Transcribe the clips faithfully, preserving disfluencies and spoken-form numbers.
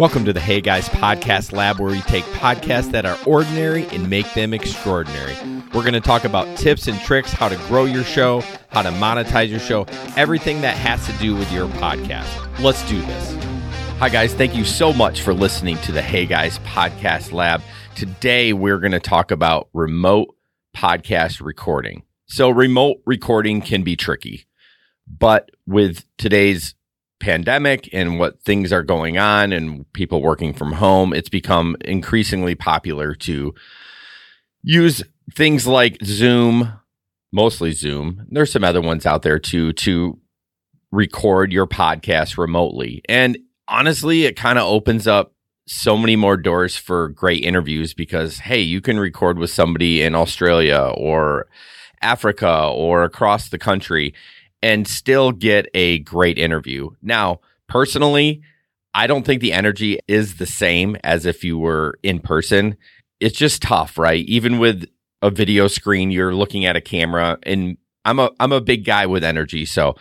Welcome to the Hey Guys Podcast Lab, where we take podcasts that are ordinary and make them extraordinary. We're going to talk about tips and tricks, how to grow your show, how to monetize your show, everything that has to do with your podcast. Let's do this. Hi guys, thank you so much for listening to the Hey Guys Podcast Lab. Today we're going to talk about remote podcast recording. So remote recording can be tricky, but with today's pandemic and what things are going on and people working from home, it's become increasingly popular to use things like Zoom, mostly Zoom. There's some other ones out there too, to record your podcast remotely. And honestly, it kind of opens up so many more doors for great interviews because, hey, you can record with somebody in Australia or Africa or across the country and still get a great interview. Now, personally, I don't think the energy is the same as if you were in person. It's just tough, right? Even with a video screen, you're looking at a camera, and I'm a I'm a big guy with energy. So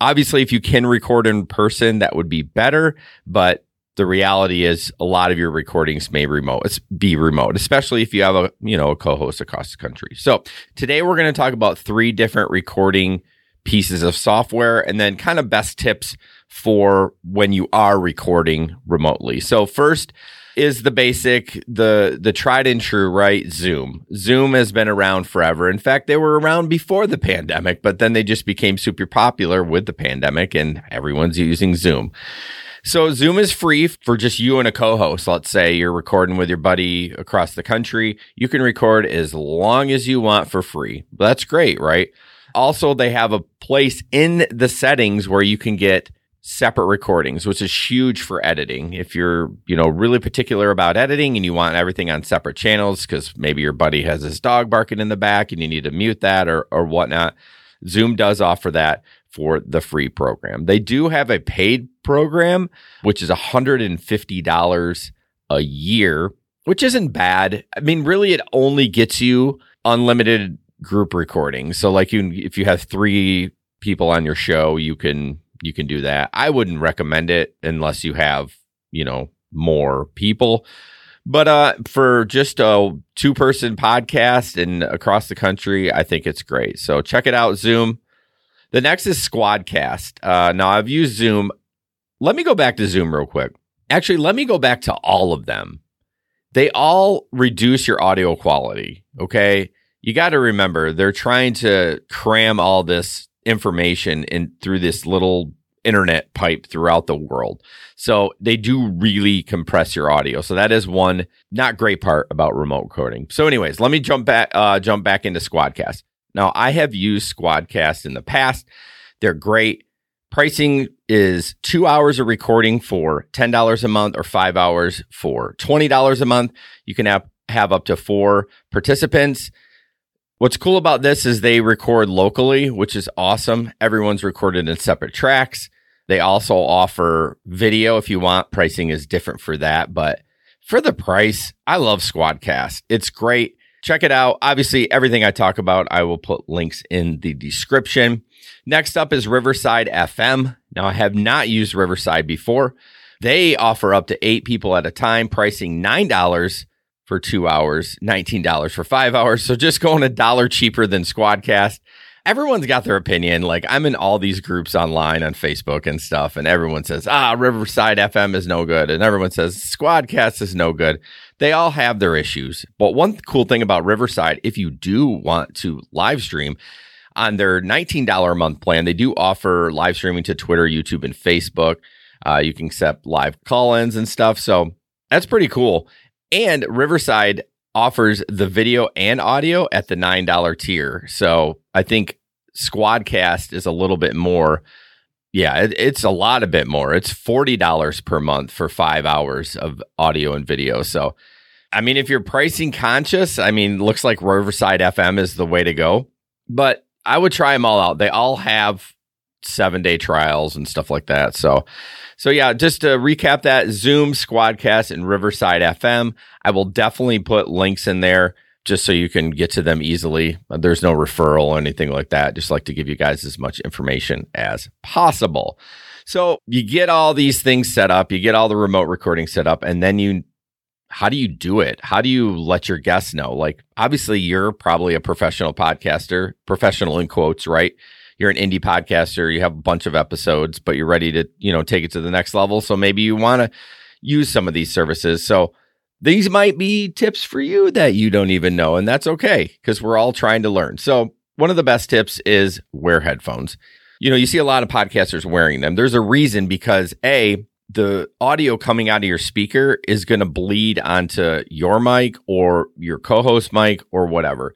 obviously, if you can record in person, that would be better. But the reality is a lot of your recordings may remote, be remote, especially if you have a, you know, a co-host across the country. So today we're going to talk about three different recording pieces of software, and then kind of best tips for when you are recording remotely. So first is the basic, the the tried and true, right? Zoom. Zoom has been around forever. In fact, they were around before the pandemic, but then they just became super popular with the pandemic and everyone's using Zoom. So Zoom is free for just you and a co-host. Let's say you're recording with your buddy across the country. You can record as long as you want for free. That's great, right? Also, they have a place in the settings where you can get separate recordings, which is huge for editing. If you're, you know, really particular about editing and you want everything on separate channels because maybe your buddy has his dog barking in the back and you need to mute that or or whatnot, Zoom does offer that for the free program. They do have a paid program, which is one hundred fifty dollars a year, which isn't bad. I mean, really, it only gets you unlimited group recordings. So like you, if you have three people on your show, you can, you can do that. I wouldn't recommend it unless you have, you know, more people, but, uh, for just a two person podcast and across the country, I think it's great. So check it out, Zoom. The next is Squadcast. Uh, now I've used Zoom. Let me go back to Zoom real quick. Actually, let me go back to all of them. They all reduce your audio quality. Okay. You got to remember, they're trying to cram all this information in through this little internet pipe throughout the world. So they do really compress your audio. So that is one not great part about remote recording. So anyways, let me jump back, uh, jump back into Squadcast. Now, I have used Squadcast in the past. They're great. Pricing is two hours of recording for ten dollars a month or five hours for twenty dollars a month. You can have, have up to four participants. What's cool about this is they record locally, which is awesome. Everyone's recorded in separate tracks. They also offer video if you want. Pricing is different for that, but for the price, I love Squadcast. It's great. Check it out. Obviously, everything I talk about, I will put links in the description. Next up is Riverside F M. Now, I have not used Riverside before. They offer up to eight people at a time, pricing nine dollars. For two hours, nineteen dollars for five hours. So just going a dollar cheaper than Squadcast. Everyone's got their opinion. Like, I'm in all these groups online on Facebook and stuff, and everyone says, ah, Riverside F M is no good. And everyone says Squadcast is no good. They all have their issues. But one cool thing about Riverside, if you do want to live stream on their nineteen dollars a month plan, they do offer live streaming to Twitter, YouTube, and Facebook. Uh, you can accept live call-ins and stuff. So that's pretty cool. And Riverside offers the video and audio at the nine dollars tier. So I think Squadcast is a little bit more. Yeah, it, it's a lot a bit more. It's forty dollars per month for five hours of audio and video. So, I mean, if you're pricing conscious, I mean, looks like Riverside F M is the way to go. But I would try them all out. They all have seven-day trials and stuff like that. So, so yeah, just to recap that, Zoom, Squadcast, and Riverside F M. I will definitely put links in there just so you can get to them easily. There's no referral or anything like that. Just like to give you guys as much information as possible. So you get all these things set up, you get all the remote recording set up, and then you, how do you do it? How do you let your guests know? Like, obviously you're probably a professional podcaster, professional in quotes, right? You're an indie podcaster, you have a bunch of episodes, but you're ready to, you know, take it to the next level. So maybe you want to use some of these services. So these might be tips for you that you don't even know, and that's okay because we're all trying to learn. So one of the best tips is wear headphones. You know, you see a lot of podcasters wearing them. There's a reason, because A, the audio coming out of your speaker is going to bleed onto your mic or your co-host mic or whatever.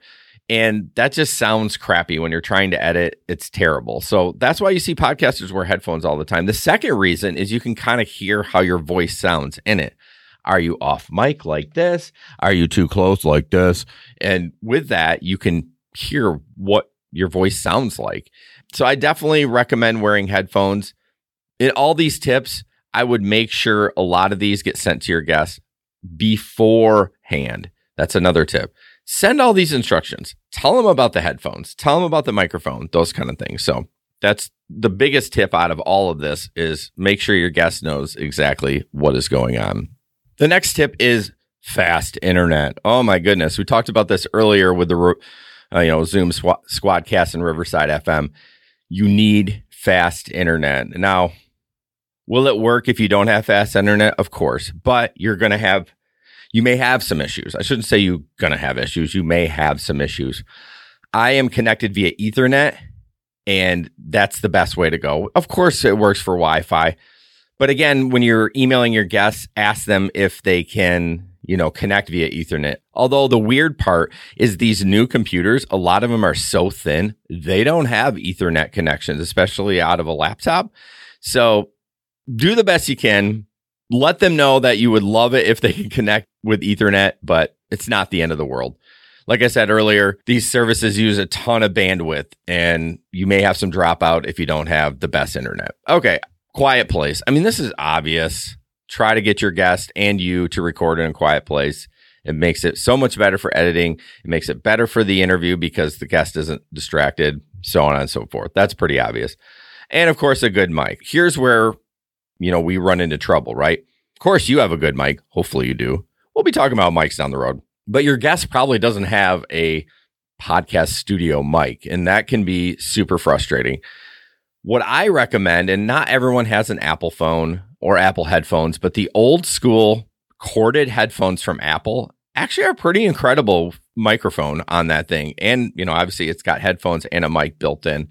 And that just sounds crappy when you're trying to edit. It's terrible. So that's why you see podcasters wear headphones all the time. The second reason is you can kind of hear how your voice sounds in it. Are you off mic like this? Are you too close like this? And with that, you can hear what your voice sounds like. So I definitely recommend wearing headphones. In all these tips, I would make sure a lot of these get sent to your guests beforehand. That's another tip. Send all these instructions. Tell them about the headphones. Tell them about the microphone, those kind of things. So that's the biggest tip out of all of this, is make sure your guest knows exactly what is going on. The next tip is fast internet. Oh my goodness. We talked about this earlier with the uh, you know Zoom, Squad, Squadcast, and Riverside F M. You need fast internet. Now, will it work if you don't have fast internet? Of course, but you're going to have You may have some issues. I shouldn't say you're going to have issues. You may have some issues. I am connected via Ethernet, and that's the best way to go. Of course, it works for Wi-Fi. But again, when you're emailing your guests, ask them if they can, you know, connect via Ethernet. Although the weird part is these new computers, a lot of them are so thin, they don't have Ethernet connections, especially out of a laptop. So do the best you can. Let them know that you would love it if they can connect with Ethernet, but it's not the end of the world. Like I said earlier, these services use a ton of bandwidth, and you may have some dropout if you don't have the best internet. Okay, quiet place. I mean, this is obvious. Try to get your guest and you to record in a quiet place. It makes it so much better for editing. It makes it better for the interview because the guest isn't distracted, so on and so forth. That's pretty obvious. And of course, a good mic. Here's where, you know, we run into trouble, right? Of course, you have a good mic. Hopefully you do. We'll be talking about mics down the road. But your guest probably doesn't have a podcast studio mic, and that can be super frustrating. What I recommend, and not everyone has an Apple phone or Apple headphones, but the old school corded headphones from Apple actually are pretty incredible microphone on that thing. And, you know, obviously it's got headphones and a mic built in.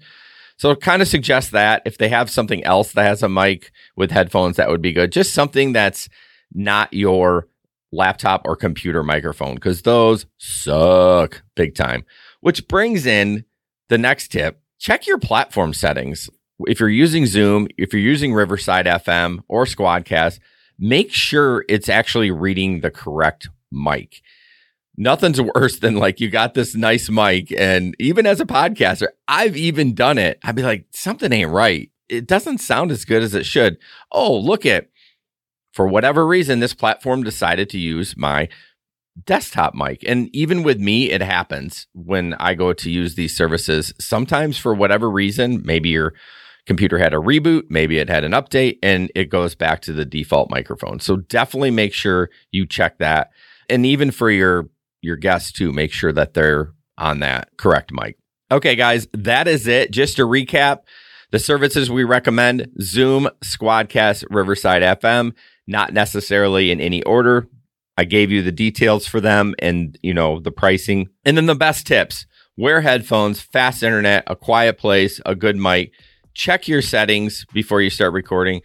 So kind of suggest that if they have something else that has a mic with headphones, that would be good. Just something that's not your laptop or computer microphone, because those suck big time. Which brings in the next tip. Check your platform settings. If you're using Zoom, if you're using Riverside F M or Squadcast, make sure it's actually reading the correct mic. Nothing's worse than, like, you got this nice mic, and even as a podcaster, I've even done it. I'd be like, something ain't right. It doesn't sound as good as it should. Oh, look at, for whatever reason, this platform decided to use my desktop mic. And even with me, it happens when I go to use these services. Sometimes for whatever reason, maybe your computer had a reboot, maybe it had an update, and it goes back to the default microphone. So definitely make sure you check that. And even for your your guests too, make sure that they're on that correct mic. Okay, guys, that is it. Just to recap, the services we recommend: Zoom, Squadcast, Riverside F M, not necessarily in any order. I gave you the details for them and, you know, the pricing. And then the best tips: wear headphones, fast internet, a quiet place, a good mic. Check your settings before you start recording,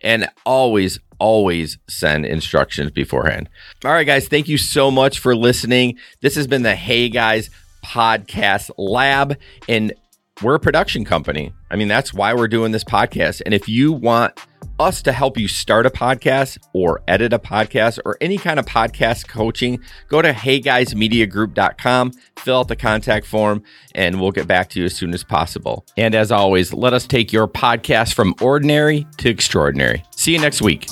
and always, always send instructions beforehand. All right, guys, thank you so much for listening. This has been the Hey Guys Podcast Lab, and we're a production company. I mean, that's why we're doing this podcast. And if you want us to help you start a podcast or edit a podcast or any kind of podcast coaching, go to hey guys media group dot com, fill out the contact form, and we'll get back to you as soon as possible. And as always, let us take your podcast from ordinary to extraordinary. See you next week.